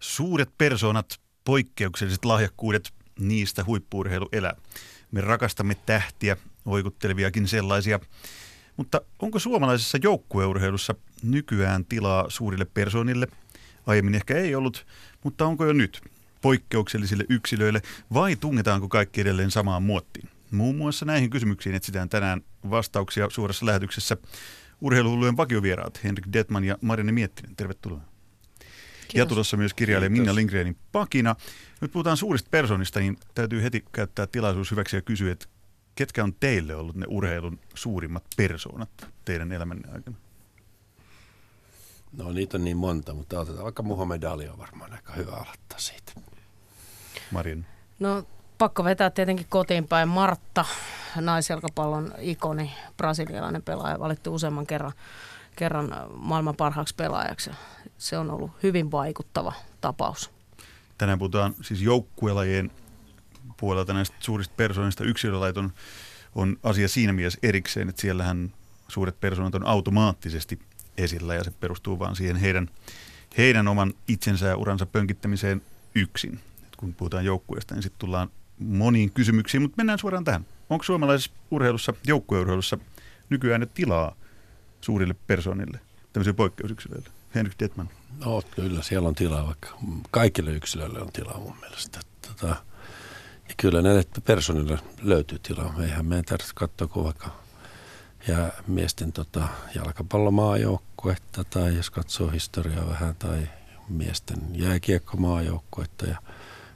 Suuret persoonat, poikkeukselliset lahjakkuudet, niistä huippu-urheilu elää. Me rakastamme tähtiä, oikutteleviakin sellaisia. Mutta onko suomalaisessa joukkueurheilussa nykyään tilaa suurille persoonille? Aiemmin ehkä ei ollut, mutta onko jo nyt? Poikkeuksellisille yksilöille vai tungetaanko kaikki edelleen samaan muottiin? Muun muassa näihin kysymyksiin etsitään tänään vastauksia suorassa lähetyksessä. Urheiluhullujen vakiovieraat Henrik Dettmann ja Marianne Miettinen, tervetuloa. Kiitos. Ja tulossa myös kirjailija Minna Lindgrenin pakina. Nyt puhutaan suurista persoonista, niin täytyy heti käyttää tilaisuus hyväksi ja kysyä, että ketkä on teille ollut ne urheilun suurimmat persoonat teidän elämänne aikana? No niitä on niin monta, mutta otetaan vaikka Muhammad Ali on varmaan aika hyvä aloittaa siitä. Marianne. No pakko vetää tietenkin kotiin päin. Marta, naisjalkapallon ikoni, brasilialainen pelaaja, valittu useamman kerran maailman parhaaksi pelaajaksi. Se on ollut hyvin vaikuttava tapaus. Tänään puhutaan siis joukkuelajien puolelta näistä suurista persoonista. Yksilölajit on asia siinä mielessä erikseen, että siellähän suuret persoonat on automaattisesti esillä ja se perustuu vaan siihen heidän oman itsensä ja uransa pönkittämiseen yksin. Et kun puhutaan joukkueesta, niin sitten tullaan moniin kysymyksiin, mutta mennään suoraan tähän. Onko suomalaisessa urheilussa, joukkueurheilussa nykyään tilaa suurille persoonille, tämmöisille poikkeusyksilöille? Henrik Dettmann. No kyllä, siellä on tilaa, vaikka kaikille yksilöille on tilaa mun mielestä. Ja kyllä näille persoonille löytyy tilaa. Eihän meidän tarvitse katsoa kuin vaikka ja miesten jalkapallomaajoukkuetta tai jos katsoo historiaa vähän tai miesten jääkiekkomaajoukkuetta ja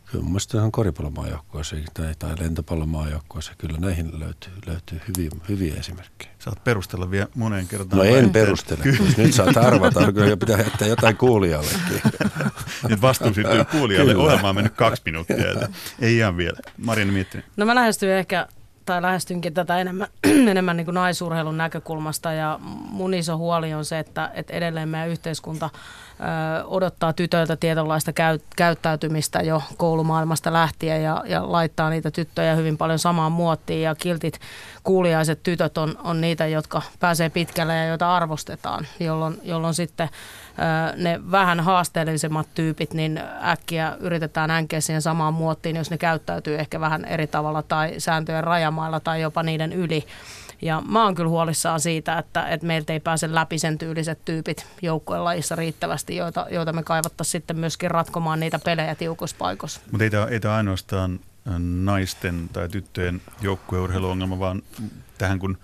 kyllä mun mielestä ihan koripallomaajoukkuessa tai lentopallomaajoukkuessa kyllä näihin löytyy hyviä esimerkkejä. Saat perustella vielä moneen kertaan. No en perustele, nyt saat arvata, kyllä pitää jättää jotain kuulijallekin. Nyt vastuu siirtyy kuulijalle, ohjelma on mennyt 2 minuuttia, ei ihan vielä. Marianne Miettinen. No mä lähestynkin tätä enemmän niin kuin naisurheilun näkökulmasta ja mun iso huoli on se, että edelleen meidän yhteiskunta odottaa tytöiltä tietynlaista käyttäytymistä jo koulumaailmasta lähtien ja laittaa niitä tyttöjä hyvin paljon samaan muottiin ja kiltit kuuliaiset tytöt on niitä, jotka pääsee pitkälle ja joita arvostetaan, jolloin sitten ne vähän haasteellisemmat tyypit niin äkkiä yritetään änkeä siihen samaan muottiin, jos ne käyttäytyy ehkä vähän eri tavalla tai sääntöjen rajamailla tai jopa niiden yli. Ja mä oon kyllä huolissaan siitä, että meiltä ei pääse läpi sen tyyliset tyypit joukkojen lajissa riittävästi, joita me kaivattaisiin sitten myöskin ratkomaan niitä pelejä tiukoissa paikoissa. Mutta ei tämä ainoastaan naisten tai tyttöjen joukkueurheiluongelma, vaan tähän kun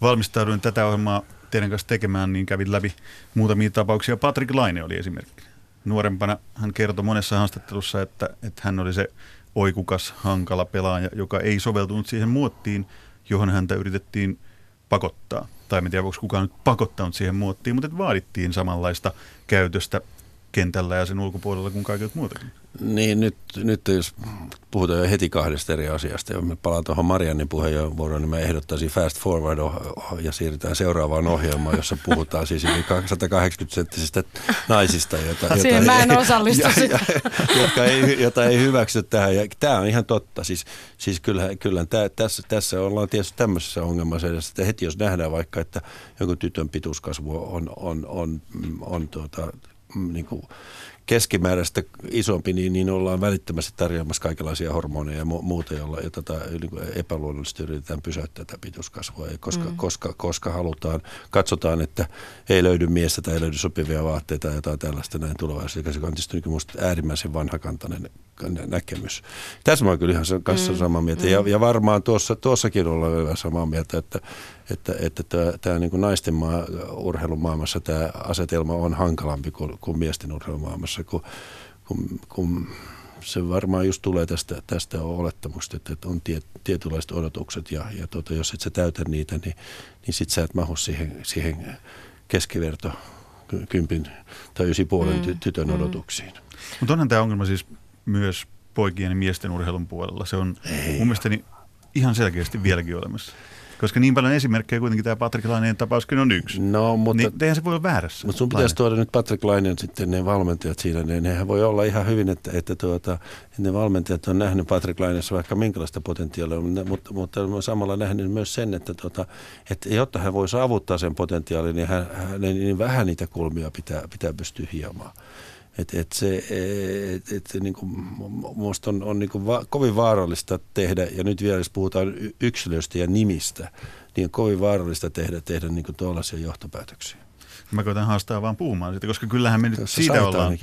valmistauduin tätä ohjelmaa teidän kanssa tekemään, niin kävin läpi muutamia tapauksia. Patrik Laine oli esimerkki. Nuorempana hän kertoi monessa haastattelussa, että hän oli se oikukas, hankala pelaaja, joka ei soveltunut siihen muottiin, johon häntä yritettiin pakottaa. Tai en tiedä, onko kukaan nyt pakottanut siihen muottiin, mutta vaadittiin samanlaista käytöstä kentällä ja sen ulkopuolella kuin kaikilta muutakin. Niin, nyt jos puhutaan jo heti kahdesta eri asiasta, ja me palaan tuohon Mariannin puheenvuoroon, niin mä ehdottaisin fast forward ja siirrytään seuraavaan ohjelmaan, jossa puhutaan siis 180-senttisistä naisista, jota ei hyväksy tähän. Ja tämä on ihan totta. Siis kyllähän tässä ollaan tietysti tämmöisessä ongelmassa edessä, että heti jos nähdään vaikka, että joku tytön pituuskasvu on niin kuin keskimääräistä isompi, niin ollaan välittömästi tarjoamassa kaikenlaisia hormoneja ja muuta, jota epäluonnollisesti yritetään pysäyttää tätä pituuskasvua, koska halutaan, katsotaan, että ei löydy miestä tai ei löydy sopivia vaatteita tai jotain tällaista näin tulevaisuudessa. Se on tietysti minusta äärimmäisen vanhakantainen näkemys. Tässä mä oon kyllä ihan kanssa samaa mieltä ja varmaan tuossakin ollaan samaa mieltä, että tämä niin kuin naisten urheilumaailmassa tämä asetelma on hankalampi kuin miesten urheilumaailmassa, kun se varmaan just tulee tästä olettamuksesta, että on tietynlaiset odotukset ja jos et sä täytä niitä, niin sit sä et mahu siihen keskiverto 10 tai 9,5 tytön odotuksiin. Mutta onhan tämä ongelma siis myös poikien ja miesten urheilun puolella. Se on mun mielestäni ihan selkeästi vieläkin olemassa. Koska niin paljon esimerkkejä kuitenkin tämä Patrik Laineen tapauskin on yksi. No, mutta niin eihän se voi olla väärässä. Mutta sun pitäisi tuoda nyt Patrik Laineen sitten ne valmentajat siinä. Nehän voi olla ihan hyvin, että ne valmentajat on nähnyt Patrik Laineessa vaikka minkälaista potentiaalia, mutta on samalla nähnyt myös sen, että jotta hän voi saavuttaa sen potentiaalin, niin vähän niitä kulmia pitää pystyä hieman. Minusta on niinku kovin vaarallista tehdä, ja nyt vielä jos puhutaan yksilöistä ja nimistä, niin on kovin vaarallista tehdä niinku tuollaisia johtopäätöksiä. Mä koitan haastaa vaan puhumaan siitä, koska kyllähän me nyt siitä ollaan.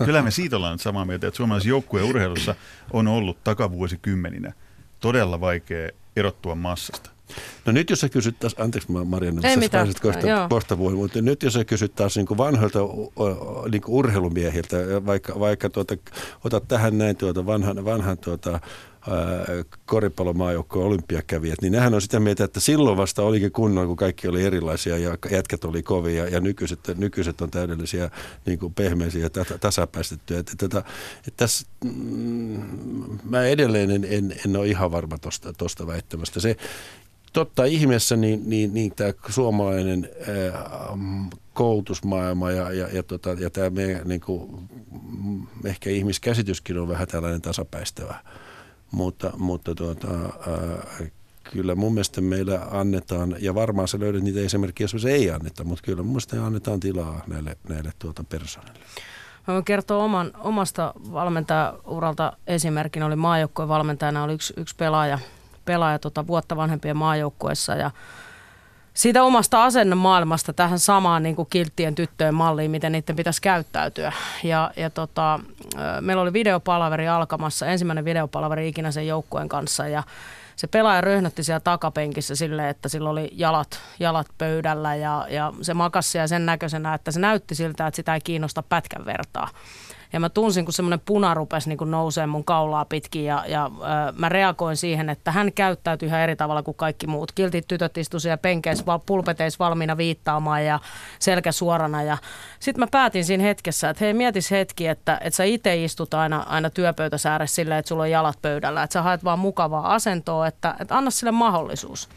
Kyllähän me siitä ollaan nyt samaa mieltä, että suomalaisessa joukkueurheilussa on ollut takavuosikymmeninä todella vaikea erottua massasta. No nyt jos sä kysyt taas, anteeksi Marianne, mutta nyt jos sä kysyt taas niin vanhoilta niin urheilumiehiltä, vaikka ota tähän näin vanhan koripallomaajoukkoon olympiakävijät, niin nehän on sitä mieltä, että silloin vasta olikin kunnolla, kun kaikki oli erilaisia ja jätkät oli kovia ja nykyiset on täydellisiä niin kuin pehmeisiä ja tasapäistettyjä. Mä edelleen en ole ihan varma tuosta väittämästä. Se totta ihmeessä niin tämä suomalainen koulutusmaailma ja tämä meidän niin kuin, ehkä ihmiskäsityskin on vähän tällainen tasapäistävä. Mutta kyllä mun mielestä meillä annetaan, ja varmaan se löydät niitä esimerkkejä, jos se ei anneta, mutta kyllä mun mielestä annetaan tilaa näille persoonille. Mä voin kertoa omasta valmentajauralta esimerkin. Oli maajoukkueen valmentajana, oli yksi pelaaja vuotta vanhempien maajoukkueessa, ja siitä omasta asennemaailmasta tähän samaan niin kuin kilttien tyttöjen malliin, miten niiden pitäisi käyttäytyä. Ja meillä oli videopalaveri alkamassa, ensimmäinen videopalaveri ikinä sen joukkueen kanssa. Ja se pelaaja röhnötti siellä takapenkissä silleen, että sillä oli jalat pöydällä ja se makasi siellä sen näköisenä, että se näytti siltä, että sitä ei kiinnosta pätkän vertaa. Ja mä tunsin, kun semmoinen puna rupesi niin kuin nousemaan mun kaulaa pitkin ja mä reagoin siihen, että hän käyttäytyi ihan eri tavalla kuin kaikki muut. Kiltit tytöt istuivat siellä penkeissä, pulpeteissa valmiina viittaamaan ja selkä suorana. Ja sitten mä päätin siinä hetkessä, että hei, mietis hetki, että sä itse istut aina työpöytäsäädä silleen, että sulla on jalat pöydällä. Että sä haet vaan mukavaa asentoa, että anna sille mahdollisuus.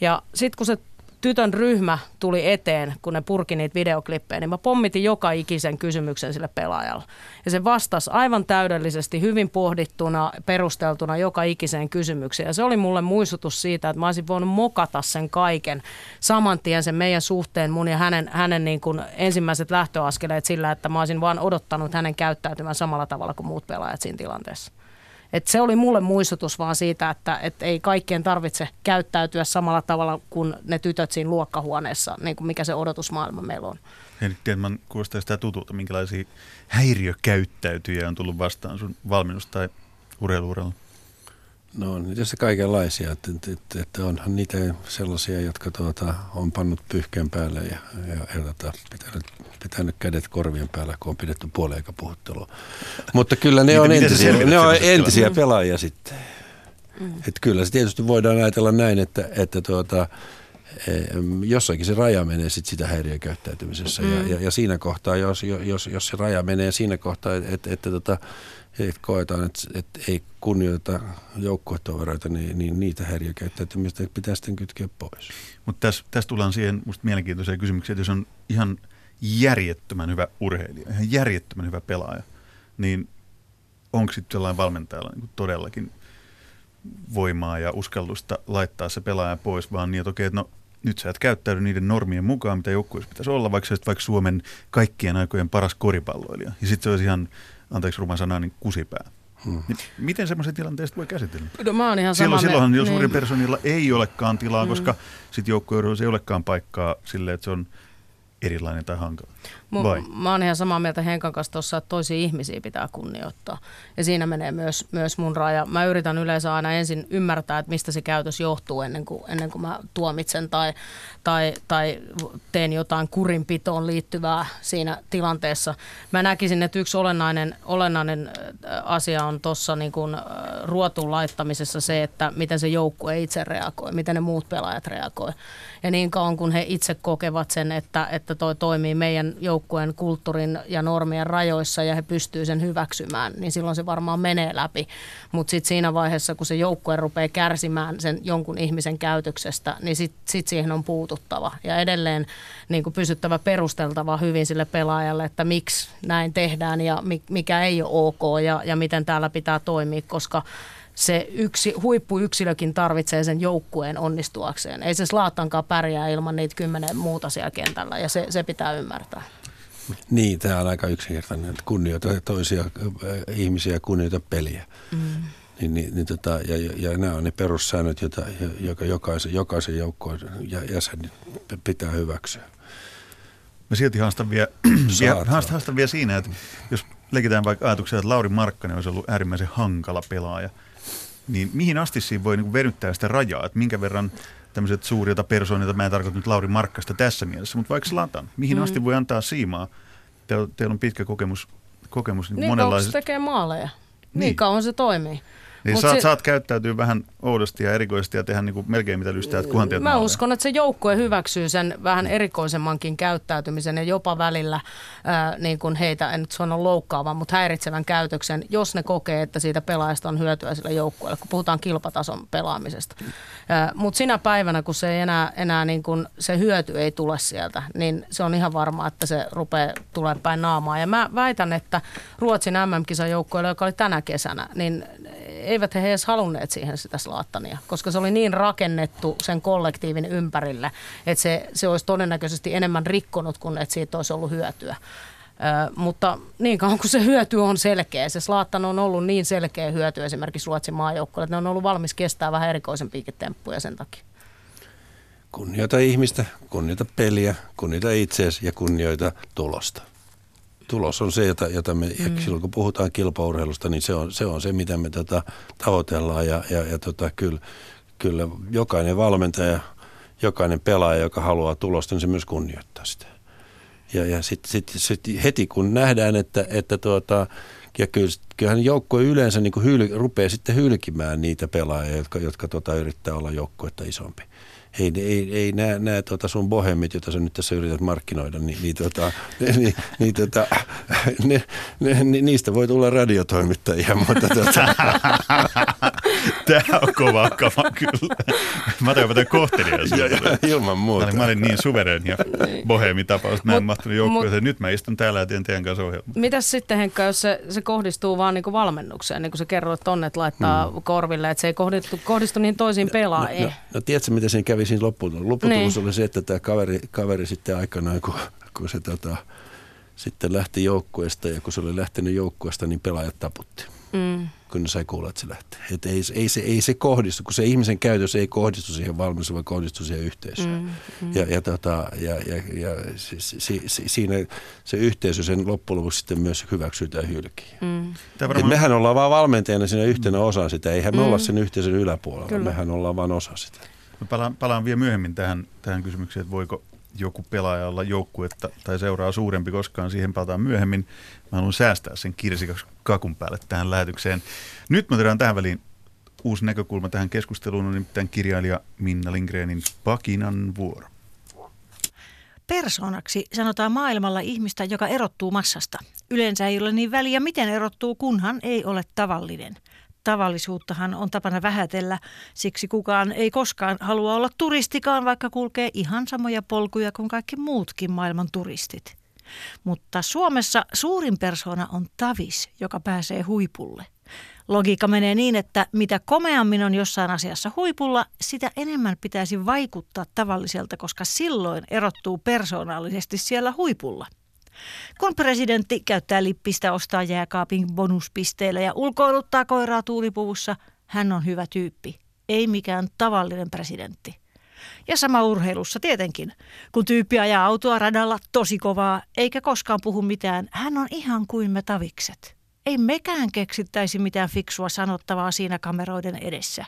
Ja sitten kun se tytön ryhmä tuli eteen, kun ne purki niitä videoklippejä, niin mä pommitin joka ikisen kysymyksen sille pelaajalle. Ja se vastasi aivan täydellisesti, hyvin pohdittuna, perusteltuna joka ikiseen kysymykseen. Ja se oli mulle muistutus siitä, että mä olisin voinut mokata sen kaiken saman tien sen meidän suhteen, mun ja hänen niin kuin ensimmäiset lähtöaskeleet sillä, että mä olisin vaan odottanut hänen käyttäytymään samalla tavalla kuin muut pelaajat siinä tilanteessa. Et se oli mulle muistutus vaan siitä, että et ei kaikkien tarvitse käyttäytyä samalla tavalla kuin ne tytöt siinä luokkahuoneessa, niin kuin mikä se odotusmaailma meillä on. Henrik Dettmann, kuulostaa sitä tutulta, minkälaisia häiriökäyttäytyjiä on tullut vastaan sun valmennus- tai urheilu-uralla? No on tietysti kaikenlaisia, että onhan niitä sellaisia, jotka on pannut pyyhkeen päälle ja pitänyt kädet korvien päällä, kun on pidetty puoliaikapuhuttelua. Mutta kyllä ne on entisiä pelaajia sitten. Että kyllä se tietysti voidaan ajatella näin, että jossakin se raja menee sit sitä häiriökäyttäytymisessä ja siinä kohtaa, jos se raja menee siinä kohtaa, että koetaan, että ei kunnioiteta joukkuetovereita, niin niitä häiriökäyttäytymistä pitää sitten kytkeä pois. Mutta tässä tullaan siihen musta mielenkiintoiseen kysymykseen, että jos on ihan järjettömän hyvä urheilija, ihan järjettömän hyvä pelaaja, niin onko sitten sellainen valmentajalla niin todellakin voimaa ja uskallusta laittaa se pelaaja pois, vaan niin, että okei, että no nyt sä et käyttäydy niiden normien mukaan, mitä joukkueessa pitäisi olla, vaikka sä olisit vaikka Suomen kaikkien aikojen paras koripalloilija. Ja sitten se olisi ihan, anteeksi ruman sanaa, niin kusipää. Niin miten semmoisen tilanteesta voi käsitellä? No, mä oon ihan samaa. Silloinhan niin suurin persoonilla ei olekaan tilaa, koska sitten joukkueessa ei olekaan paikkaa silleen, että se on erilainen tai hankala. Mä oon ihan samaa mieltä Henkan kanssa tuossa, että toisia ihmisiä pitää kunnioittaa. Ja siinä menee myös mun raja. Mä yritän yleensä aina ensin ymmärtää, että mistä se käytös johtuu ennen kuin mä tuomitsen tai teen jotain kurinpitoon liittyvää siinä tilanteessa. Mä näkisin, että yksi olennainen asia on tuossa niin kuin ruotun laittamisessa se, että miten se joukkue itse reagoi, miten ne muut pelaajat reagoi. Ja niin kauan kun he itse kokevat sen, että toi toimii meidän joukkueen kulttuurin ja normien rajoissa ja he pystyvät sen hyväksymään, niin silloin se varmaan menee läpi. Mutta sitten siinä vaiheessa, kun se joukkue rupeaa kärsimään sen jonkun ihmisen käytöksestä, niin sit siihen on puututtava. Ja edelleen niin pysyttävä perusteltava hyvin sille pelaajalle, että miksi näin tehdään ja mikä ei ole ok ja miten täällä pitää toimia, koska se huippuyksilökin tarvitsee sen joukkueen onnistuakseen. Ei se Zlatankaan pärjää ilman niitä 10 muuta siellä kentällä, ja se pitää ymmärtää. Niin, tämä on aika yksinkertainen, että kunnioita toisia ihmisiä, kunnioita peliä. Ja nämä on ne perussäännöt, jotka jokaisen joukkueen jäsen pitää hyväksyä. Mä silti haastan vielä siinä, että jos leikitään vaikka ajatuksella, että Lauri Markkanen olisi ollut äärimmäisen hankala pelaaja, niin mihin asti siinä voi venyttää sitä rajaa, että minkä verran tämmöiset suurilta persoonilta, mä en tarkoita nyt Lauri Markkasta tässä mielessä, mutta vaikka Zlatan, mihin asti voi antaa siimaa? Teillä on pitkä kokemus niin monenlaisista. Niin tekee maaleja, niin kauan se toimii. Niin saat käyttäytyä vähän oudosti ja erikoisesti ja tehdä niin kuin melkein mitä lystää, että kunhan teet maaleja. Mä uskon, että se joukkue hyväksyy sen vähän erikoisemmankin käyttäytymisen ja jopa välillä niin kuin heitä, en nyt sano loukkaavan, mutta häiritsevän käytöksen, jos ne kokee, että siitä pelaajasta on hyötyä sillä joukkueella, kun puhutaan kilpatason pelaamisesta. Mutta sinä päivänä, kun se ei enää niin kuin se hyöty ei tule sieltä, niin se on ihan varmaa, että se rupeaa tulemaan päin naamaa. Ja mä väitän, että Ruotsin MM-kisajoukkueella, joka oli tänä kesänä, niin eivät he edes halunneet siihen sitä Zlatania, koska se oli niin rakennettu sen kollektiivin ympärille, että se olisi todennäköisesti enemmän rikkonut kuin että siitä olisi ollut hyötyä. Mutta niin kauan kun se hyöty on selkeä, se Zlatan on ollut niin selkeä hyöty esimerkiksi Ruotsin maajoukkueelle, että ne on ollut valmis kestää vähän erikoisempiakin temppuja sen takia. Kunnioita ihmistä, kunnioita peliä, kunnioita itseäsi ja kunnioita tulosta. Tulos on se, jota me silloin kun puhutaan kilpaurheilusta, niin se on se mitä me tavoitellaan ja kyllä jokainen valmentaja, jokainen pelaaja, joka haluaa tulosta, niin se myös kunnioittaa sitä. Ja sitten heti kun nähdään, ja kyllähän joukkue yleensä niin kuin rupeaa sitten hylkimään niitä pelaajia, jotka yrittää olla joukkuetta isompi. Ei näe sun bohemit, jota sä nyt tässä yrität markkinoida, niistä voi tulla radiotoimittajia, mutta Tämä on kova kama kyllä. Mä toivon tämän kohteliaisuuden. Ilman muuta. Mä olin niin suvereen ja bohemitapaus, mä en mahtunut joukkueeseen. Nyt mä istun täällä ja teen teidän kanssa ohjelmaa. Mitäs sitten, Henkka, jos se kohdistuu vaan niinku valmennukseen, niin kuin sä kerroit tonne, että laittaa korville, että se ei kohdistu niin toisiin pelaajiin? No tiedätkö, mitä siinä kävi siinä loppuun? Lopputulos oli se, että tämä kaveri sitten aikanaan, kun se sitten lähti joukkueesta ja kun se oli lähtenyt joukkueesta, niin pelaajat taputti. Kun ne sai kuulla, että se lähtee. Että ei se kohdistu, kun se ihmisen käytös ei kohdistu siihen valmennukseen, vaan kohdistu siihen yhteisöön. Siinä se yhteisö sen loppujen lopuksi sitten myös hyväksyy tämän hylkiin. Mehän ollaan vaan valmentajana siinä yhtenä osana sitä. Eihän me olla sen yhteisön yläpuolella. Kyllä. Mehän ollaan vaan osa sitä. Mä palaan vielä myöhemmin tähän kysymykseen, että voiko joku pelaaja olla joukkuetta tai seuraa suurempi koskaan. Siihen palataan myöhemmin. Mä haluan säästää sen kirsikaksi kakun päälle tähän lähetykseen. Nyt mä tehdään tähän väliin uusi näkökulma tähän keskusteluun, on nimittäin kirjailija Minna Lindgrenin Pakinan vuoro. Persoonaksi sanotaan maailmalla ihmistä, joka erottuu massasta. Yleensä ei ole niin väliä, miten erottuu, kunhan ei ole tavallinen. Tavallisuuttahan on tapana vähätellä, siksi kukaan ei koskaan halua olla turistikaan, vaikka kulkee ihan samoja polkuja kuin kaikki muutkin maailman turistit. Mutta Suomessa suurin persoona on tavis, joka pääsee huipulle. Logiikka menee niin, että mitä komeammin on jossain asiassa huipulla, sitä enemmän pitäisi vaikuttaa tavalliselta, koska silloin erottuu persoonallisesti siellä huipulla. Kun presidentti käyttää lippistä, ostaa jääkaapin bonuspisteillä ja ulkoiluttaa koiraa tuulipuvussa, hän on hyvä tyyppi, ei mikään tavallinen presidentti. Ja sama urheilussa tietenkin. Kun tyyppi ajaa autoa radalla tosi kovaa eikä koskaan puhu mitään, hän on ihan kuin me tavikset. Ei mekään keksittäisi mitään fiksua sanottavaa siinä kameroiden edessä.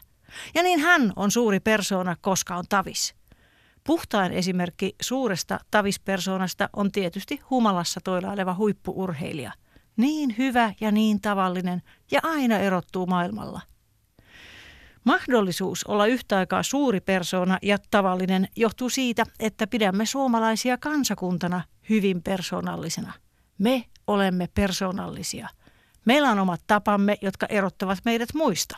Ja niin hän on suuri persoona, koska on tavis. Puhtain esimerkki suuresta tavispersoonasta on tietysti humalassa toilaileva huippuurheilija. Niin hyvä ja niin tavallinen ja aina erottuu maailmalla. Mahdollisuus olla yhtä aikaa suuri persoona ja tavallinen johtuu siitä, että pidämme suomalaisia kansakuntana hyvin persoonallisena. Me olemme persoonallisia. Meillä on omat tapamme, jotka erottavat meidät muista.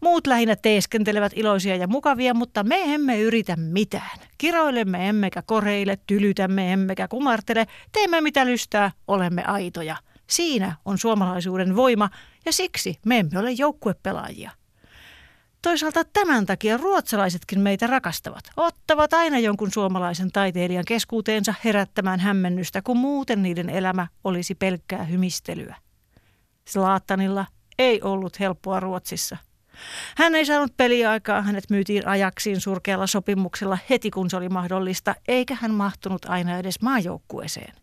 Muut lähinnä teeskentelevät iloisia ja mukavia, mutta me emme yritä mitään. Kiroilemme emmekä koreile, tylytämme emmekä kumartele, teemme mitä lystää, olemme aitoja. Siinä on suomalaisuuden voima ja siksi me emme ole joukkuepelaajia. toisaalta tämän takia ruotsalaisetkin meitä rakastavat. Ottavat aina jonkun suomalaisen taiteilijan keskuuteensa herättämään hämmennystä, kun muuten niiden elämä olisi pelkkää hymistelyä. Zlatanilla ei ollut helppoa Ruotsissa. Hän ei saanut peliaikaa, hänet myytiin Ajaxiin surkealla sopimuksella heti kun se oli mahdollista, eikä hän mahtunut aina edes maajoukkueeseen.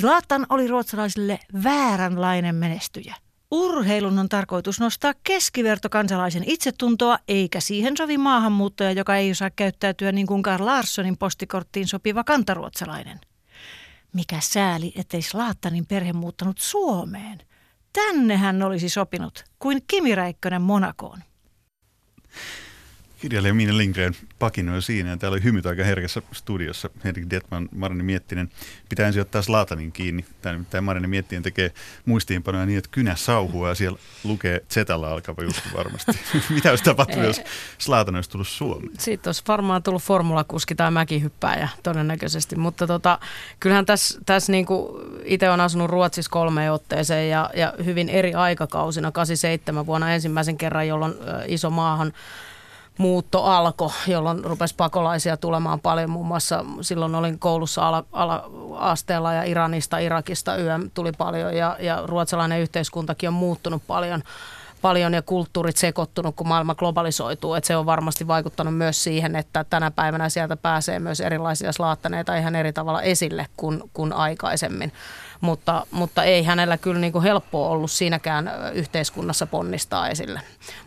Zlatan oli ruotsalaisille vääränlainen menestyjä. Urheilun on tarkoitus nostaa keskivertokansalaisen itsetuntoa, eikä siihen sovi maahanmuuttaja, joka ei osaa käyttäytyä niin kuin Carl Larssonin postikorttiin sopiva kantaruotsalainen. Mikä sääli, ettei Zlatanin perhe muuttanut Suomeen. Tänne hän olisi sopinut, kuin Kimi Räikkönen Monakoon. Kirjailija Minna Lindgren pakinoi siinä, ja täällä oli hymyt aika herkässä studiossa. Henrik Dettmann, Marianne Miettinen. Pitää ensin ottaa Zlatanin kiinni. Tämä Marianne Miettinen tekee muistiinpanoja niin, että kynä sauhua, ja siellä lukee Zetalla alkava juttu varmasti. Mitä olisi tapahtunut, jos Zlatan olisi tullut Suomeen? Siitä olisi varmaan tullut formulakuski tai mäkihyppääjä todennäköisesti. Mutta kyllähän tässä niinku, itse on asunut Ruotsissa 3 otteeseen ja hyvin eri aikakausina. 87 vuonna ensimmäisen kerran, jolloin iso maahan muutto alkoi, jolloin rupesi pakolaisia tulemaan paljon. Muun muassa silloin olin koulussa ala-asteella ja Iranista, Irakista tuli paljon ja ruotsalainen yhteiskuntakin on muuttunut paljon ja kulttuurit sekoittunut, kun maailma globalisoituu. Et se on varmasti vaikuttanut myös siihen, että tänä päivänä sieltä pääsee myös erilaisia Zlataneita ihan eri tavalla esille kuin aikaisemmin. Mutta ei hänellä kyllä niinku helppoa ollut siinäkään yhteiskunnassa ponnistaa esille.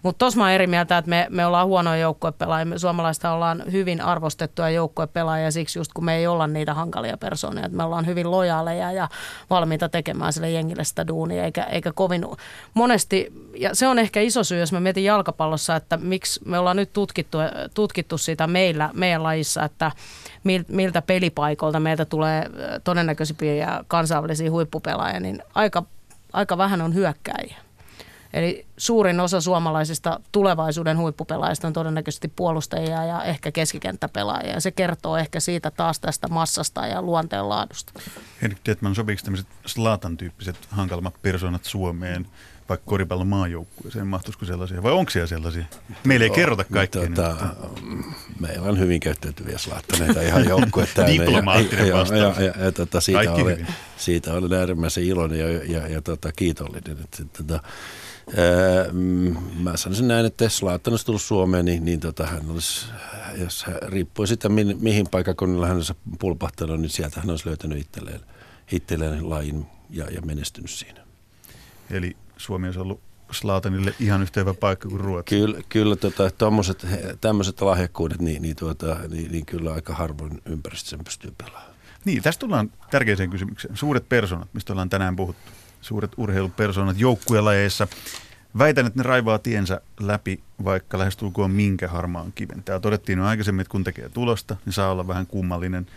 Mutta tuossa mä oon eri mieltä, että me ollaan huonoja joukkuepelaajia. Me suomalaista ollaan hyvin arvostettuja joukkuepelaajia siksi just kun me ei olla niitä hankalia persoonia. Et me ollaan hyvin lojaaleja ja valmiita tekemään sille jengille sitä duunia eikä kovin monesti. Ja se on ehkä iso syy, jos mä mietin jalkapallossa, että miksi me ollaan nyt tutkittu sitä meidän lajissa, että miltä pelipaikolta meiltä tulee todennäköisimpiä kansainvälisiä huippupelaajia, niin aika vähän on hyökkääjiä. Eli suurin osa suomalaisista tulevaisuuden huippupelaajista on todennäköisesti puolustajia ja ehkä keskikenttäpelaajia. Ja se kertoo ehkä siitä taas tästä massasta ja luonteen laadusta. Henrik Dettmann, sopiiko tämmöiset Zlatan-tyyppiset hankalmat persoonat Suomeen, vaikka koripallon maajoukkueeseen, mahtuisiko sellaisia? Vai onko siellä sellaisia? Meillä ei kerrota kaikkea. Meillä on hyvin käyttäytyviä Zlataneita ihan joukkue täynnä. Diplomaattinen vastaus. Siitä olen äärimmäisen iloinen ja kiitollinen. Mä sanoisin näin, että jos Zlatan olisi tullut Suomeen, niin hän olisi, jos hän riippui sitä, mihin paikkakunnilla hän olisi pulpahtanut, niin sieltä hän olisi löytänyt itselleen lajin ja menestynyt siinä. Eli Suomi on ollut Zlatanille ihan yhtä hyvä paikka kuin Ruotsi. Kyllä tämmöiset lahjakkuudet, niin kyllä aika harvoin ympäristössä sen pystyy pelaamaan. Niin, tästä tullaan tärkeiseen kysymykseen. Suuret persoonat, mistä ollaan tänään puhuttu. Suuret urheilupersoonat joukkuelajeissa. Väitän, että ne raivaa tiensä läpi, vaikka lähestulkoon minkä harmaan kiven. Täällä todettiin jo aikaisemmin, että kun tekee tulosta, niin saa olla vähän kummallinen.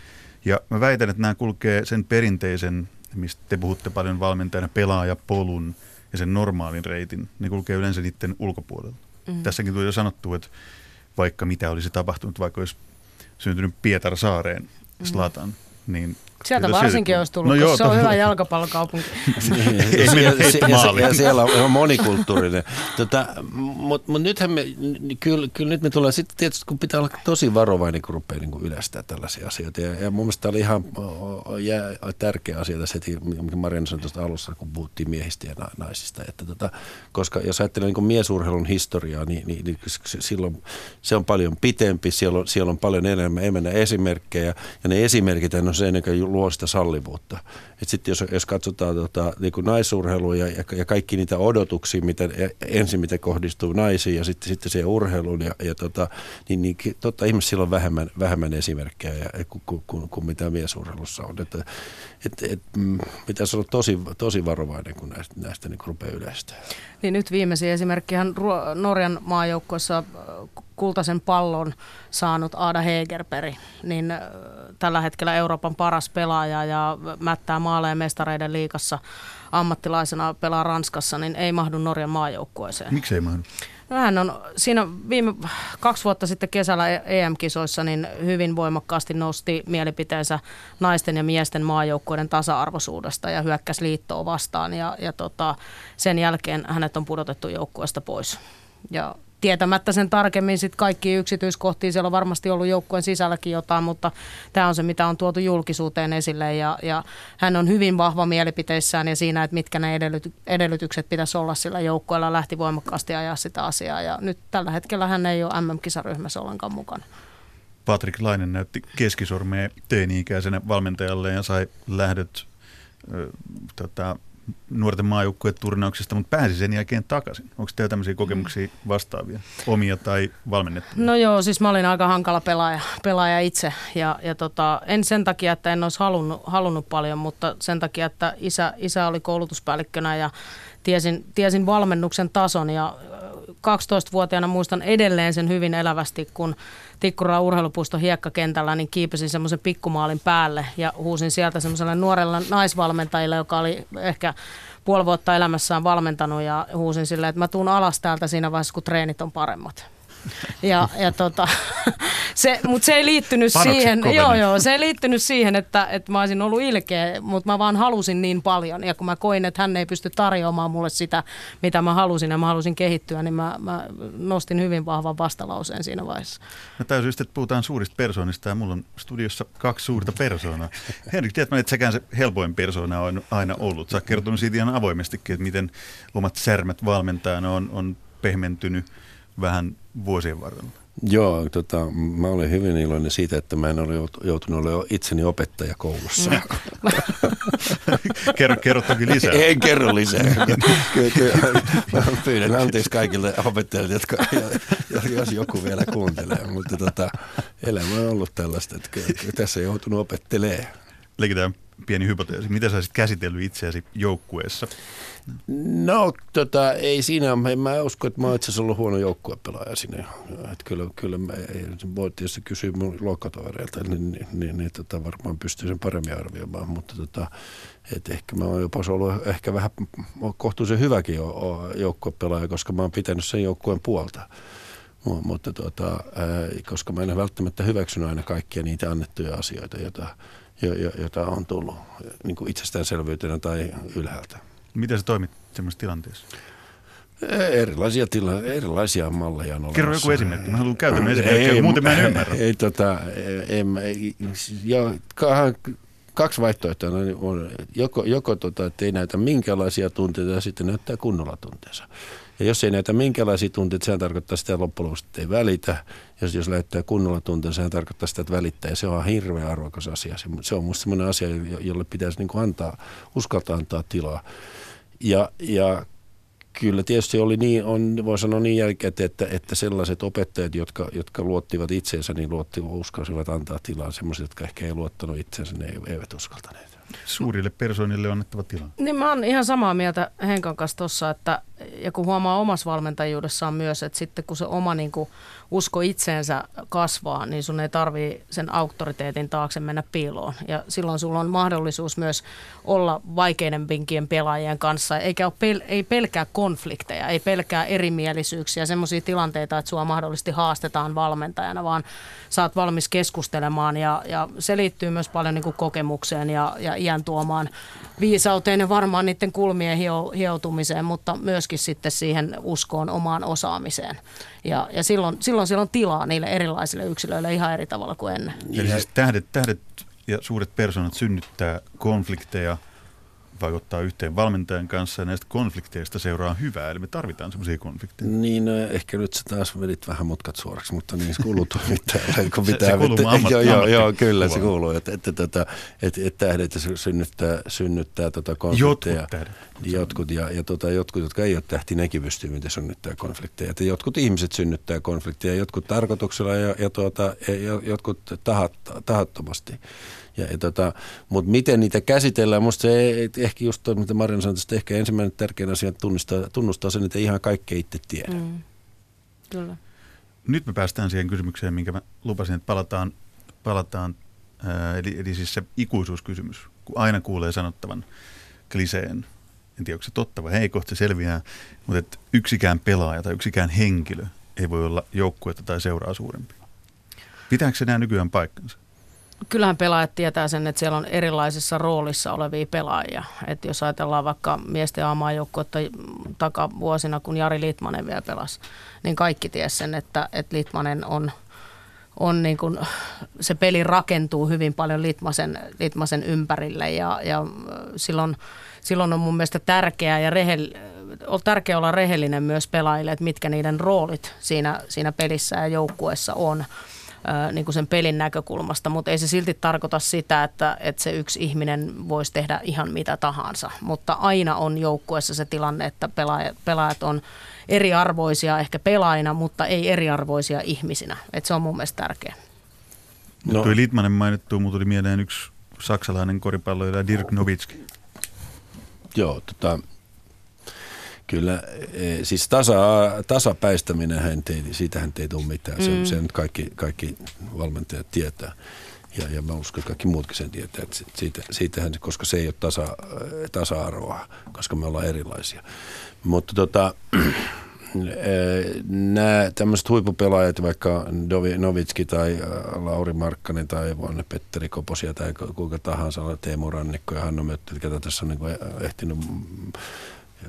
Ja mä väitän, että nämä kulkee sen perinteisen, mistä te puhutte paljon valmentajana, pelaajapolun ja sen normaalin reitin. Ne kulkee yleensä niiden ulkopuolella. Mm-hmm. Tässäkin tuli jo sanottu, että vaikka mitä olisi tapahtunut, vaikka olisi syntynyt Pietarsaareen Zlatan, niin sieltä varsinkin olisi tullut, koska se on hyvä jalkapallokaupunki. Ja siellä on monikulttuurinen. Mutta nythän me tullaan sitten tietysti, kun pitää olla tosi varovainen, kun rupeaa yleistää tällaisia asioita. Ja mun mielestä tämä oli ihan tärkeä asia tässä heti, mikä Marianne sanoi tuosta alussa, kun puhuttiin miehistä ja naisista. Että koska jos ajattelee miesurheilun historiaa, niin silloin se on paljon pitempi, siellä on paljon enemmän esimerkkejä, ja ne esimerkit on se ennen kuin luo sitä sallivuutta. Sitten jos katsotaan niin kuin naisurheilua ja kaikki niitä odotuksia, mitä kohdistuu naisiin ja sitten siihen urheiluun, niin totta ihmisillä silloin vähemmän esimerkkejä kuin mitä miesurheilussa on. Pitäisi olla tosi varovainen, kun näistä niin rupeaa yleistää. Niin nyt viimeisin esimerkkihän Norjan maajoukkoissa kultaisen pallon saanut Ada Hegerberg, niin tällä hetkellä Euroopan paras pelaaja ja mättää maaleja mestareiden liigassa ammattilaisena, pelaa Ranskassa, niin ei mahdu Norjan maajoukkueeseen. Miksi ei mahdu? No hän on siinä 2 vuotta sitten kesällä EM-kisoissa niin hyvin voimakkaasti nosti mielipiteensä naisten ja miesten maajoukkueiden tasa-arvoisuudesta ja hyökkäsi liittoa vastaan ja sen jälkeen hänet on pudotettu joukkueesta pois. Ja tietämättä sen tarkemmin sitten kaikkiin yksityiskohtiin. Siellä on varmasti ollut joukkueen sisälläkin jotain, mutta tämä on se, mitä on tuotu julkisuuteen esille. Ja hän on hyvin vahva mielipiteissään ja siinä, että mitkä ne edellytykset pitäisi olla sillä joukkueella. Lähti voimakkaasti ajaa sitä asiaa ja nyt tällä hetkellä hän ei ole MM-kisaryhmässä ollenkaan mukana. Patrik Laine näytti keskisormea teini-ikäisenä valmentajalle ja sai lähdöt nuorten maajoukkueturnauksesta, mutta pääsi sen jälkeen takaisin. Onko teillä tämmöisiä kokemuksia vastaavia, omia tai valmennettavia? No joo, siis mä olin aika hankala pelaaja itse ja en sen takia, että en olisi halunnut paljon, mutta sen takia, että isä oli koulutuspäällikkönä ja tiesin valmennuksen tason ja 12-vuotiaana muistan edelleen sen hyvin elävästi, kun Tikkurilan urheilupuiston hiekkakentällä niin kiipesin semmoisen pikkumaalin päälle ja huusin sieltä semmoiselle nuorella naisvalmentajille, joka oli ehkä puoli vuotta elämässään valmentanut ja huusin silleen, että mä tuun alas täältä siinä vaiheessa, kun treenit on paremmat. Mutta se ei liittynyt siihen, se ei liittynyt siihen, että mä olisin ollut ilkeä, mutta mä vaan halusin niin paljon. Ja kun mä koin, että hän ei pysty tarjoamaan mulle sitä, mitä mä halusin ja mä halusin kehittyä, niin mä nostin hyvin vahvan vastalauseen siinä vaiheessa. No täysin just, että puhutaan suurista persoonista ja mulla on studiossa kaksi suurta persoonaa. Henrik Dettmann, että sekään se helpoin persoona on aina ollut. Sä oot kertonut siitä ihan avoimestikin, että miten omat särmät valmentajana on pehmentynyt vähän vuosien varrella. Joo, mä olen hyvin iloinen siitä, että mä en ole joutunut olemaan itseni opettaja koulussa. Kerro toki lisää. En kerro lisää. Mä pyydän anteeksi kaikille opettajille, jos joku vielä kuuntelee, mutta elämä on ollut tällaista, että tässä ei joutunut opettelemaan. Leikitään pieni hypoteesi. Mitä sä olisit käsitellyt itseäsi joukkueessa? No, ei siinä. En mä usko, että mä oon itse asiassa ollut huono joukkuepelaaja sinne. Että kyllä mä voi tietysti kysyä mun luokkatovereilta, niin varmaan pystyy sen paremmin arvioimaan. Mutta ehkä mä oon jopa ollut ehkä vähän kohtuullisen hyväkin joukkuepelaaja, koska mä oon pitänyt sen joukkueen puolta. Mutta koska mä en välttämättä hyväksynyt aina kaikkia niitä annettuja asioita, jota on tullut niin kuin itsestäänselvyytenä tai ylhäältä. Miten sä toimit semmoisessa tilanteessa? Erilaisia malleja on olemassa. Kerro joku esimerkki. Mä haluan käytännön esimerkkiä, muuten mä en ymmärrä. Kaksi vaihtoehtoa on. Joko että ei näytä minkäänlaisia tunteita ja sitten näyttää kunnolla tunteensa. Ja jos ei näytä minkäänlaisia tunteita, sehän tarkoittaa sitä, että loppujen lopuksi ei välitä. Jos näyttää kunnolla tunteita, sehän tarkoittaa sitä, että välittää. Ja se on hirveän arvokas asia. Se on musta sellainen asia, jolle pitäisi niin kuin uskaltaa antaa tilaa. Ja kyllä tietysti oli niin, voi sanoa niin jälkikäteen, että sellaiset opettajat, jotka luottivat itseensä, niin uskalsivat antaa tilaa. Sellaiset, jotka ehkä ei luottanut itseensä, ne eivät uskaltaneet. Suurille persoonille on annettava tilaa. Niin mä oon ihan samaa mieltä Henkan kanssa tuossa, että ja kun huomaa omassa valmentajuudessaan myös, että sitten kun se oma niin kun usko itseensä kasvaa, niin sun ei tarvii sen auktoriteetin taakse mennä piiloon. Ja silloin sulla on mahdollisuus myös olla vaikeiden pinkien pelaajien kanssa, eikä ole ei pelkää konflikteja, ei pelkää erimielisyyksiä, semmoisia tilanteita, että sua mahdollisesti haastetaan valmentajana, vaan sä oot valmis keskustelemaan ja se liittyy myös paljon niin kun kokemukseen ja iän tuomaan viisauteen ja varmaan niiden kulmien hioutumiseen, mutta myöskin sitten siihen uskoon omaan osaamiseen. Ja silloin siellä on tilaa niille erilaisille yksilöille ihan eri tavalla kuin ennen. Eli siis tähdet ja suuret persoonat synnyttää konflikteja, vaikuttaa yhteen valmentajan kanssa ja näistä konflikteista seuraa hyvää, eli me tarvitaan semmoisia konflikteja. Niin, ehkä nyt sä taas vedit vähän mutkat suoraksi, mutta niin se kuuluu toimittajalle, kun pitää. Se kuuluu Joo, kyllä se kuuluu, että tähdet synnyttää konflikteja. Jotkut tähdet. Jotkut, jotka ei ole tähti, nekin pystyy, miten synnyttää konflikteja. Että jotkut ihmiset synnyttää konflikteja, jotkut tarkoituksella ja jotkut tahattomasti. Mutta miten niitä käsitellään, musta se ehkä just tuo, mitä Marianne sanoi, että ehkä ensimmäinen tärkein asia tunnustaa sen, että ihan kaikkea itse tiedä. Kyllä. Nyt me päästään siihen kysymykseen, minkä mä lupasin, että palataan eli siis se ikuisuuskysymys, kun aina kuulee sanottavan kliseen. En tiedä, onko se totta vai ei, kohta se selviää, mutta että yksikään pelaaja tai yksikään henkilö ei voi olla joukkuetta tai seuraa suurempi. Pitääkö se nämä nykyään paikkansa? Kyllähän pelaajat tietää sen, että siellä on erilaisissa roolissa olevia pelaajia. Et jos ajatellaan vaikka miesten aamaajoukkuetta takavuosina, kun Jari Litmanen vielä pelasi, niin kaikki tiesi sen, että Litmanen on niin kuin, se peli rakentuu hyvin paljon Litmasen ympärille ja silloin on mun mielestä tärkeää ja tärkeää olla rehellinen myös pelaajille, että mitkä niiden roolit siinä pelissä ja joukkueessa on niin kuin sen pelin näkökulmasta, mutta ei se silti tarkoita sitä, että se yksi ihminen voisi tehdä ihan mitä tahansa, mutta aina on joukkueessa se tilanne, että pelaajat on eriarvoisia ehkä pelaajina, mutta ei eriarvoisia ihmisinä, että se on mun mielestä tärkeä. No. Tuo Litmanen mainittu, mutta tuli mieleen yksi saksalainen koripalloilija Dirk Nowitzki. Joo, kyllä, siis tasapäistäminen, siitähän ei tule mitään, sen kaikki valmentajat tietää ja mä uskon, että kaikki muutkin sen tietää, että siitähän, koska se ei ole tasa-arvoa, koska me ollaan erilaisia. Mutta nämä tämmöiset huippupelaajat, vaikka Nowitzki tai Lauri Markkanen tai Petteri Koposia tai kuinka tahansa, Teemu Rannikko ja Hannu Möttö, jotka tässä on niin ehtinyt...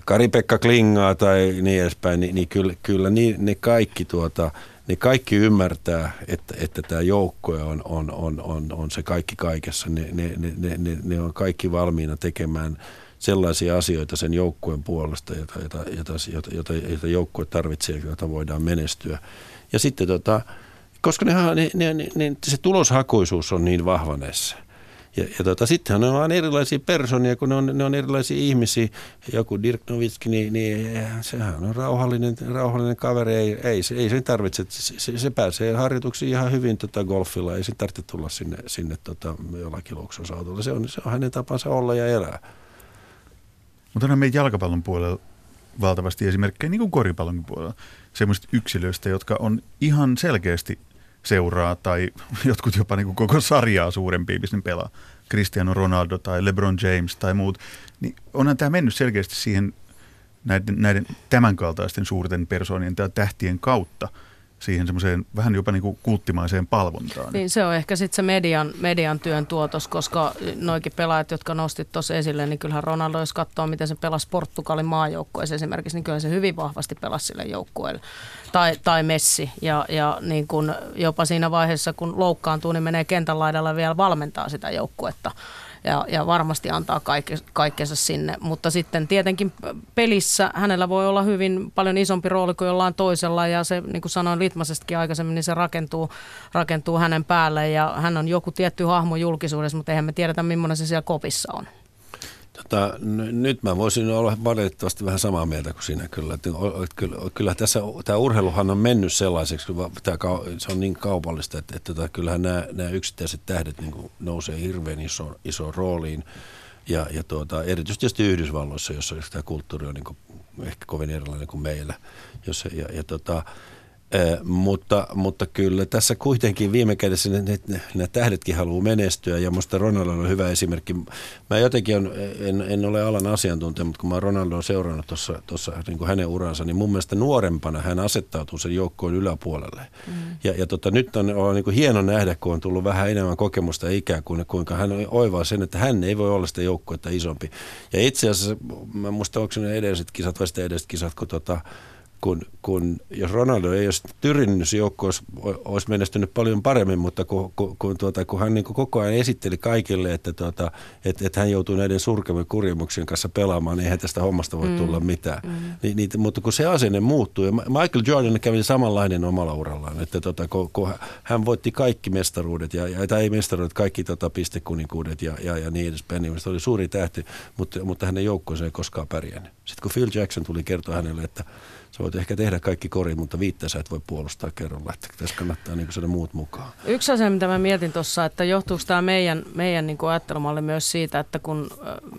Kari Pekka Klingaa tai niin edespäin, niin kyllä ne kaikki ymmärtää, että tämä joukkue on se kaikki kaikessa. Ne on kaikki valmiina tekemään sellaisia asioita sen joukkueen puolesta, jota joukkue tarvitsee, jota voidaan menestyä. Ja sitten, koska se tuloshakuisuus on niin vahva näissä. Ja sittenhän ne on vaan erilaisia persoonia, kun ne on erilaisia ihmisiä. Joku Dirk Nowitzki, niin sehän on rauhallinen kaveri, ei se tarvitse. Se pääsee harjoituksiin ihan hyvin golfilla, ei se tarvitse tulla sinne jollakin luoksuusautolla. Se on hänen tapansa olla ja elää. Mutta onhan meidän jalkapallon puolella valtavasti esimerkkejä, niin kuin koripallon puolella, semmoisista yksilöistä, jotka on ihan selkeästi... seuraa tai jotkut jopa niin kuin koko sarjaa suurempi ihmisten pelaa, Cristiano Ronaldo tai LeBron James tai muut, niin onhan tämä mennyt selkeästi siihen näiden tämänkaltaisten suurten persoonien tai tähtien kautta siihen semmoiseen vähän jopa niin kuin kulttimaiseen palvontaan. Niin se on ehkä sitten se median työn tuotos, koska noikin pelaajat, jotka nostit tuossa esille, niin kyllähän Ronaldo, jos katsoo, miten se pelasi Portugalin maajoukkueessa esimerkiksi, niin kyllähän se hyvin vahvasti pelasi sille joukkueelle. Tai Messi. Ja niin kun jopa siinä vaiheessa, kun loukkaantuu, niin menee kentän laidalla vielä valmentaa sitä joukkuetta. Ja varmasti antaa kaikkensa sinne, mutta sitten tietenkin pelissä hänellä voi olla hyvin paljon isompi rooli kuin jollain toisella ja se, niin kuin sanoin Litmasestakin aikaisemmin, niin se rakentuu hänen päälle ja hän on joku tietty hahmo julkisuudessa, mutta eihän me tiedetä, millainen se siellä kopissa on. Nyt mä voisin olla valitettavasti vähän samaa mieltä kuin sinä kyllä. Kyllä tässä tämä urheiluhan on mennyt sellaiseksi, se on niin kaupallista, että kyllähän nämä yksittäiset tähdet niin nousee hirveän isoon rooliin. Ja erityisesti Yhdysvalloissa, jossa tämä kulttuuri on niin ehkä kovin erilainen kuin meillä. Mutta kyllä tässä kuitenkin viime kädessä nämä tähdetkin haluaa menestyä ja minusta Ronaldo on hyvä esimerkki. Mä jotenkin en ole alan asiantuntija, mutta kun mä Ronaldoa seurannut tuossa niin hänen uransa, niin mun mielestä nuorempana hän asettautuu sen joukkoon yläpuolelle. Nyt on niin kuin hieno nähdä, kun on tullut vähän enemmän kokemusta ikää, kuinka hän oivaa sen, että hän ei voi olla sitä joukkoita isompi. Ja itse asiassa, mä muistan, onko ne edelliset kisat, kun jos Ronaldo ei olisi tyrinnyt, se joukko olisi menestynyt paljon paremmin, mutta kun hän niin kuin koko ajan esitteli kaikille, että hän joutuu näiden surkeiden kurimuksien kanssa pelaamaan, niin eihän tästä hommasta voi tulla mitään. Mutta kun se asenne muuttuu, ja Michael Jordan kävi samanlainen omalla urallaan, että kun hän voitti kaikki mestaruudet, kaikki pistekuninkuudet ja niin edespäin, niin se oli suuri tähti, mutta hänen joukkoonsa ei koskaan pärjännyt. Sitten kun Phil Jackson tuli kertoa hänelle, että sä voit ehkä tehdä kaikki koriin, mutta viittä sä et voi puolustaa kerralla, että tässä kannattaa niin saada muut mukaan. Yksi asia, mitä mä mietin tuossa, että johtuuko tämä meidän niin ajattelumalli myös siitä, että kun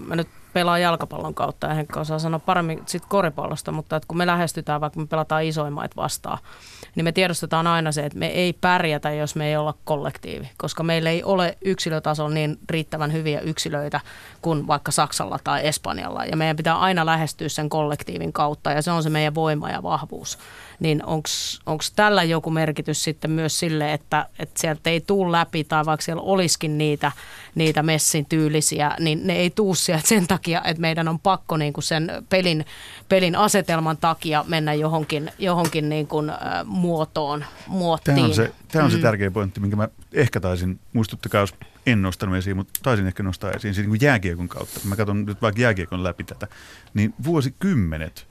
mä nyt pelaan jalkapallon kautta, enkä osaa sanoa paremmin sit koripallosta, mutta että kun me lähestytään, vaikka me pelataan isoimmat vastaan, niin me tiedostetaan aina se, että me ei pärjätä, jos me ei olla kollektiivi, koska meillä ei ole yksilötasolla niin riittävän hyviä yksilöitä kuin vaikka Saksalla tai Espanjalla, ja meidän pitää aina lähestyä sen kollektiivin kautta, ja se on se meidän voima ja vahvuus. Niin onko tällä joku merkitys sitten myös sille, että sieltä ei tule läpi, tai vaikka siellä olisikin niitä Messin tyylisiä, niin ne ei tule sieltä sen takia, takia, että meidän on pakko niin kuin sen pelin asetelman takia mennä johonkin niin kuin muottiin. Tämä on se tärkeä pointti, minkä mä ehkä taisin, muistuttakaa jos en nostanut esiin, mutta taisin ehkä nostaa esiin siis niin kuin jääkiekon kautta. Kun mä katson nyt vaikka jääkiekon läpi tätä, niin vuosikymmenet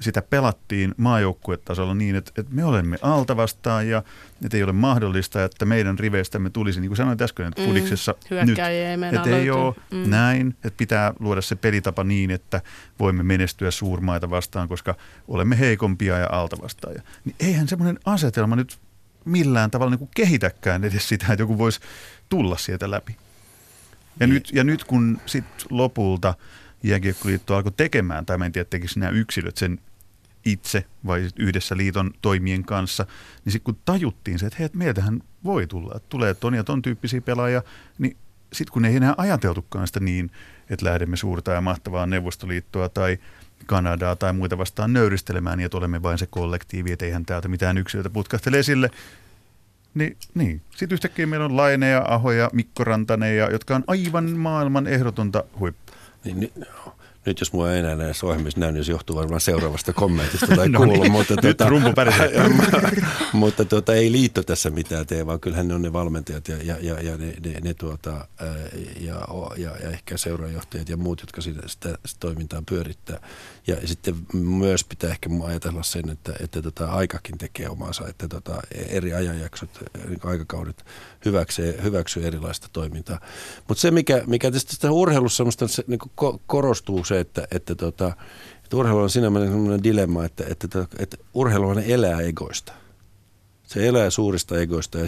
sitä pelattiin maajoukkuetasolla niin, että me olemme alta vastaan ja että ei ole mahdollista, että meidän riveistämme tulisi, niin kuin sanoin äsken, että Pudiksessa nyt, että ei ole näin, että pitää luoda se pelitapa niin, että voimme menestyä suurmaita vastaan, koska olemme heikompia ja alta vastaan. Niin eihän semmoinen asetelma nyt millään tavalla niin kuin kehitäkään edes sitä, että joku voisi tulla sieltä läpi. Ja nyt kun sitten lopulta Jääkiekkoliitto alkoi tekemään, tai mä en tiedä, tekisi nämä yksilöt sen itse vai yhdessä liiton toimien kanssa, niin sitten kun tajuttiin se, että hei, meiltähän voi tulla, että tulee ton ja ton tyyppisiä pelaajia, niin sitten kun ei enää ajateltukaan sitä niin, että lähdemme suurta ja mahtavaa Neuvostoliittoa tai Kanadaa tai muita vastaan nöyristelemään, niin että olemme vain se kollektiivi, että eihän täältä mitään yksilöitä putkahtele esille, niin. Sitten yhtäkkiä meillä on Laine ja Aho ja Mikko Rantanen, jotka on aivan maailman ehdotonta huippua. Niin, nyt jos mua ei enää näissä ohjelmissa näy, niin se johtuu varmaan seuraavasta kommentista tai kuulu, mutta ei liitto tässä mitään tee, vaan kyllähän ne on ne valmentajat ja ehkä seurajohtajat ja muut, jotka sitä toimintaa pyörittää. Ja sitten myös pitää ehkä ajatella sen, että aikakin tekee omansa, että eri ajanjaksot, aikakaudet hyväksyy erilaista toimintaa. Mutta se, mikä tietysti urheilussa niin korostuu se, että urheilu on sellainen dilemma, että urheilu elää egoista. Se elää suurista egoista,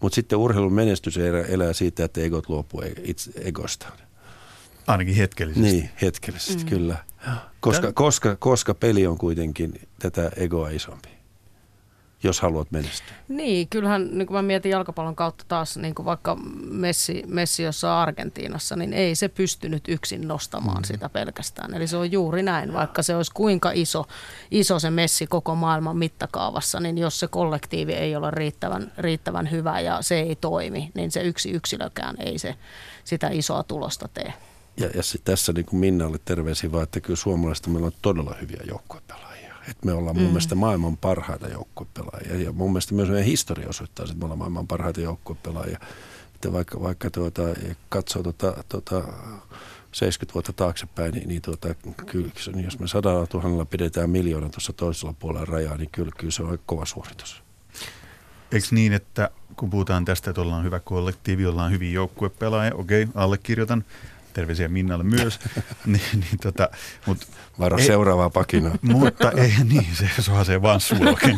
mutta sitten urheilun menestys elää siitä, että egot luopuu itse egoistaan. Ainakin hetkellisesti. Niin, hetkellisesti, kyllä. Koska peli on kuitenkin tätä egoa isompi, jos haluat menestyä. Niin, kyllähän niin kun mä mietin jalkapallon kautta taas, niin kuin vaikka Messi jossain Argentiinassa, niin ei se pystynyt yksin nostamaan sitä pelkästään. Eli se on juuri näin, vaikka se olisi kuinka iso se Messi koko maailman mittakaavassa, niin jos se kollektiivi ei ole riittävän hyvä ja se ei toimi, niin se yksi yksilökään ei sitä isoa tulosta tee. Ja tässä niin kuin Minnalle terveisiä vaan, että kyllä suomalaisista meillä on todella hyviä joukkuepelaajia. Että me ollaan mun mielestä maailman parhaita joukkuepelaajia. Ja mun mielestä myös meidän historia osoittaa, että me ollaan maailman parhaita joukkuepelaajia. Että vaikka katsoo 70 vuotta taaksepäin, niin kyllä, jos me 100 000 pidetään miljoonan tuossa toisella puolella rajaa, niin kyllä se on aika kova suoritus. Eikö niin, että kun puhutaan tästä, että ollaan hyvä kollektiivi, ollaan hyviä joukkuepelaajia, okei, allekirjoitan. Terveisiä Minnalle myös, mutta varo seuraavaa pakinaa. Mutta ei niin, se on se vaan sulken.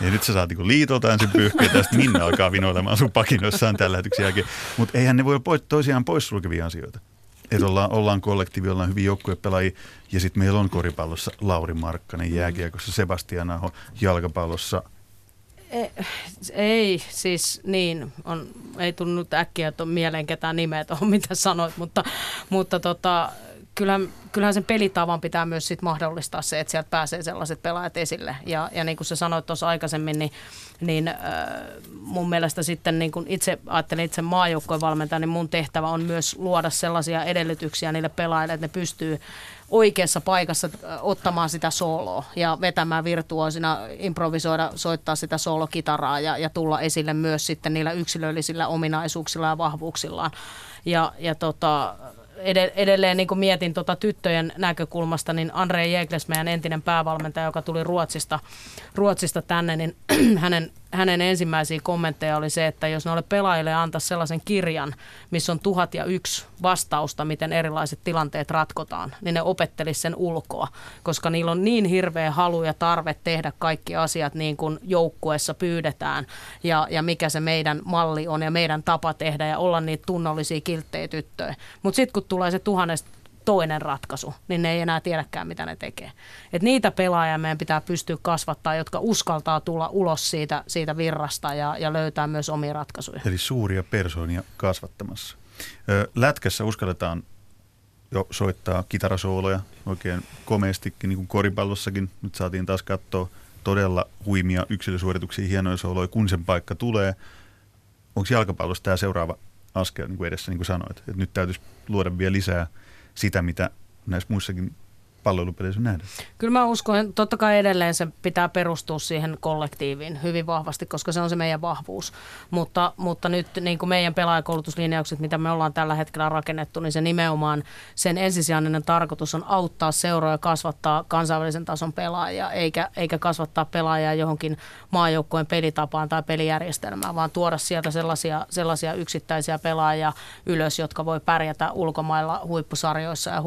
Ja nyt sä saat niin liitolta ensin pyyhkeä tästä, Minna alkaa vinoilemaan sun pakinoissaan tällä hetkellä jälkeen. Mutta eihän ne voi toisiaan poissulkevia asioita. Että ollaan kollektiivi, ollaan hyviä joukkuepelaajia ja sitten meillä on koripallossa Lauri Markkanen, jääkiekossa Sebastian Aho, jalkapallossa. Ei, siis niin, ei tullut äkkiä, että on mieleen ketään nimeä tuohon, mitä sanoit, mutta kyllähän sen pelitavan pitää myös sit mahdollistaa se, että sieltä pääsee sellaiset pelaajat esille. Ja niin kuin sä sanoit tuossa aikaisemmin, niin mun mielestä sitten niin kun ajattelin itse maajoukkojen valmentaja, niin mun tehtävä on myös luoda sellaisia edellytyksiä niille pelaajille, että ne pystyy oikeassa paikassa ottamaan sitä sooloa ja vetämään virtuoosina, improvisoida, soittaa sitä soolokitaraa ja tulla esille myös sitten niillä yksilöllisillä ominaisuuksilla ja vahvuuksillaan. Ja edelleen niin kuin mietin tyttöjen näkökulmasta, niin Andrei Jekles, meidän entinen päävalmentaja, joka tuli Ruotsista tänne, niin hänen ensimmäisiä kommentteja oli se, että jos noille pelaajille antaisi sellaisen kirjan, missä on 1001 vastausta, miten erilaiset tilanteet ratkotaan, niin ne opettelisi sen ulkoa, koska niillä on niin hirveä halu ja tarve tehdä kaikki asiat niin kuin joukkueessa pyydetään ja mikä se meidän malli on ja meidän tapa tehdä ja olla niitä tunnollisia kilttejä tyttöjä. Mutta sitten kun tulee se 1001 ratkaisu, niin ne ei enää tiedäkään, mitä ne tekee. Et niitä pelaajia meidän pitää pystyä kasvattaa, jotka uskaltaa tulla ulos siitä virrasta ja löytää myös omia ratkaisuja. Eli suuria persoonia kasvattamassa. Lätkässä uskalletaan jo soittaa kitarasooloja oikein komeastikin, niin kuin koripallossakin. Nyt saatiin taas katsoa todella huimia yksilösuorituksia, hienoja sooloja, kun sen paikka tulee. Onko jalkapallossa tämä seuraava askel niin kuin edessä, niin kuin sanoit. Että nyt täytyisi luoda vielä lisää sitä, mitä näissä muissakin palvelupeleissä nähdään. Kyllä mä uskon, että totta kai edelleen se pitää perustua siihen kollektiiviin hyvin vahvasti, koska se on se meidän vahvuus. Mutta nyt niin kuin meidän pelaajakoulutuslinjaukset, mitä me ollaan tällä hetkellä rakennettu, niin se nimenomaan sen ensisijainen tarkoitus on auttaa seuroja kasvattaa kansainvälisen tason pelaajia, eikä kasvattaa pelaajia johonkin maajoukkueen pelitapaan tai pelijärjestelmään, vaan tuoda sieltä sellaisia yksittäisiä pelaajia ylös, jotka voi pärjätä ulkomailla huippusarjoissa ja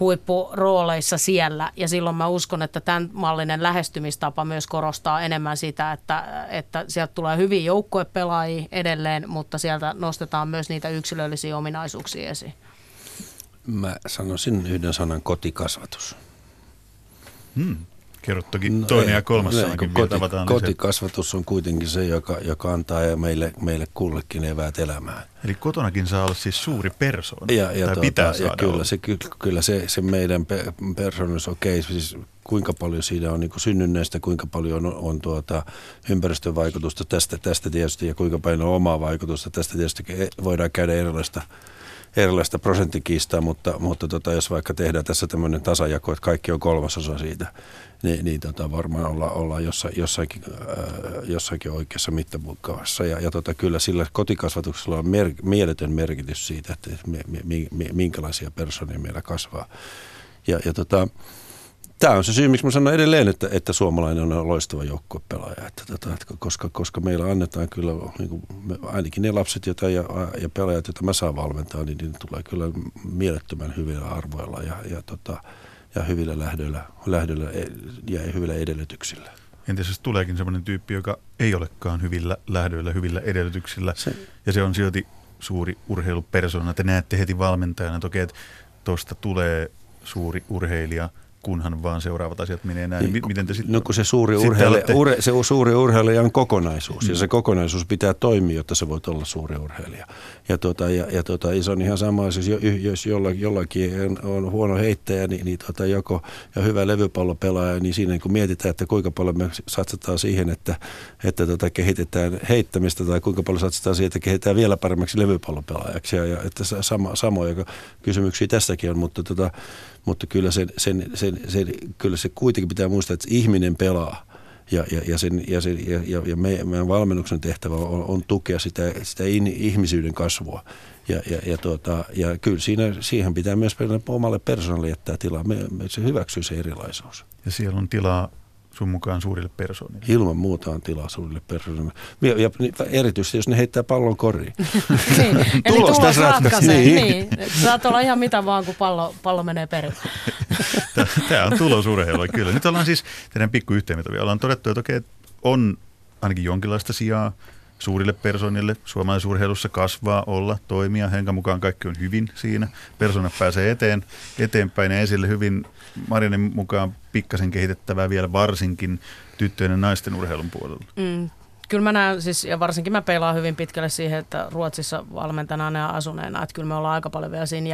huippurooleissa siellä, ja silloin mä uskon, että tämän mallinen lähestymistapa myös korostaa enemmän sitä, että sieltä tulee hyviä joukkuepelaajia edelleen, mutta sieltä nostetaan myös niitä yksilöllisiä ominaisuuksia esiin. Mä sanoisin yhden sanan: kotikasvatus. Kerro toki toinen ja kolmas sanakin. Kotikasvatus on kuitenkin se, joka antaa ja meille kullekin eväät elämään. Eli kotonakin saa olla siis suuri persoona, tai pitää saada. Kyllä se meidän persoonus on okei, siis kuinka paljon siinä on niin kuin synnynnäistä, kuinka paljon on ympäristövaikutusta tästä tietysti, ja kuinka paljon on omaa vaikutusta. Tästä tietysti voidaan käydä erilaista prosenttikiistaa, mutta jos vaikka tehdään tässä tämmöinen tasajako, että kaikki on kolmasosa siitä, niin varmaan ollaan jossakin oikeassa mittapukkavassa. Ja kyllä sillä kotikasvatuksella on mieletön merkitys siitä, että minkälaisia persoonia meillä kasvaa. Ja tämä on se syy, miksi mä sanon edelleen, että suomalainen on loistava joukkuepelaaja, koska meillä annetaan kyllä, niin kuin ainakin ne lapset ja pelaajat, joita mä saan valmentaa, niin tulee kyllä mielettömän hyvillä arvoilla ja hyvillä lähdöillä ja hyvillä edellytyksillä. Entäs jos tuleekin sellainen tyyppi, joka ei olekaan hyvillä lähdöillä, hyvillä edellytyksillä, ja se on silti suuri urheilupersona. Te näette heti valmentajana, että okei, että tuosta tulee suuri urheilija, kunhan vaan seuraavat asiat menee näin. Miten te sitten? No kun se suuri urheilija on kokonaisuus, ja se kokonaisuus pitää toimia, jotta se voi olla suuri urheilija. Ja se on ihan sama, siis jos jollakin on huono heittäjä niin joko ja hyvä levypallopelaaja, niin siinä kun mietitään, että kuinka paljon me satsataan siihen, että kehitetään heittämistä, tai kuinka paljon satsataan siihen, että kehitetään vielä paremmaksi levypallopelaajaksi. Ja että samoja kysymyksiä tässäkin on, mutta kyllä se kuitenkin pitää muistaa, että ihminen pelaa ja meidän valmennuksen tehtävä on tukea sitä ihmisyyden kasvua. Ja kyllä siihen pitää myös omalle persoonalle jättää tilaa. Se hyväksyy se erilaisuus. Ja siellä on tilaa sun mukaan suurille persoonille. Ilman muuta on tilaa suurille persoonille. Ja erityisesti, jos ne heittää pallon koriin. Niin. Eli tulos ratkaisee. Niin. Saat olla ihan mitä vaan, kun pallo menee perille. Tämä on tulosurheilua, kyllä. Nyt ollaan siis, tehdään pikku yhteenvetovia. Ollaan todettu, että okei, on ainakin jonkinlaista sijaa suurille persoonille. Suomalaisurheilussa kasvaa, olla, toimia. Henkan mukaan kaikki on hyvin siinä. Persoonat pääsee eteenpäin ja esille hyvin. Marianen mukaan pikkasen kehitettävää vielä varsinkin tyttöjen ja naisten urheilun puolella. Kyllä mä näen siis, ja varsinkin mä peilaan hyvin pitkälle siihen, että Ruotsissa valmentajana ja asuneena, että kyllä me ollaan aika paljon vielä siinä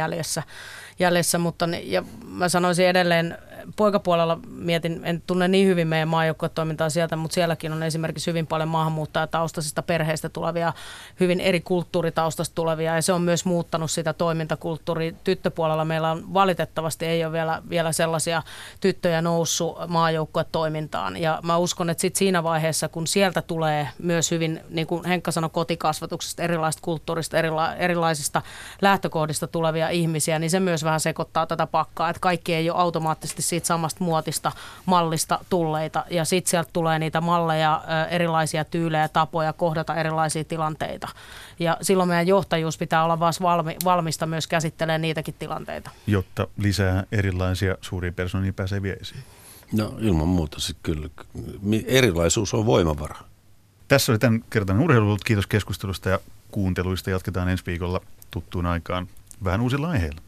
jäljessä, mutta ja mä sanoisin edelleen, poikapuolella mietin, en tunne niin hyvin meidän maajoukkuetoimintaa sieltä, mutta sielläkin on esimerkiksi hyvin paljon maahanmuuttajataustaisista perheistä tulevia, hyvin eri kulttuuritaustasta tulevia, ja se on myös muuttanut sitä toimintakulttuuria. Tyttöpuolella meillä on valitettavasti ei ole vielä sellaisia tyttöjä noussut maajoukkuetoimintaan, ja mä uskon, että sit siinä vaiheessa, kun sieltä tulee myös hyvin, niin kuin Henkka sanoi, kotikasvatuksesta, erilaisista kulttuurista, erilaisista lähtökohdista tulevia ihmisiä, niin se myös vähän sekoittaa tätä pakkaa, että kaikki ei ole automaattisesti siitä samasta muotista mallista tulleita, ja sitten sieltä tulee niitä malleja, erilaisia tyylejä, tapoja kohdata erilaisia tilanteita. Ja silloin meidän johtajuus pitää olla valmista myös käsittelemään niitäkin tilanteita. Jotta lisää erilaisia suuria persoonia pääsee viesiin. No ilman muuta sitten kyllä. Erilaisuus on voimavara. Tässä oli tämän kertainen urheiluilta. Kiitos keskustelusta ja kuunteluista. Jatketaan ensi viikolla tuttuun aikaan vähän uusilla aiheilla.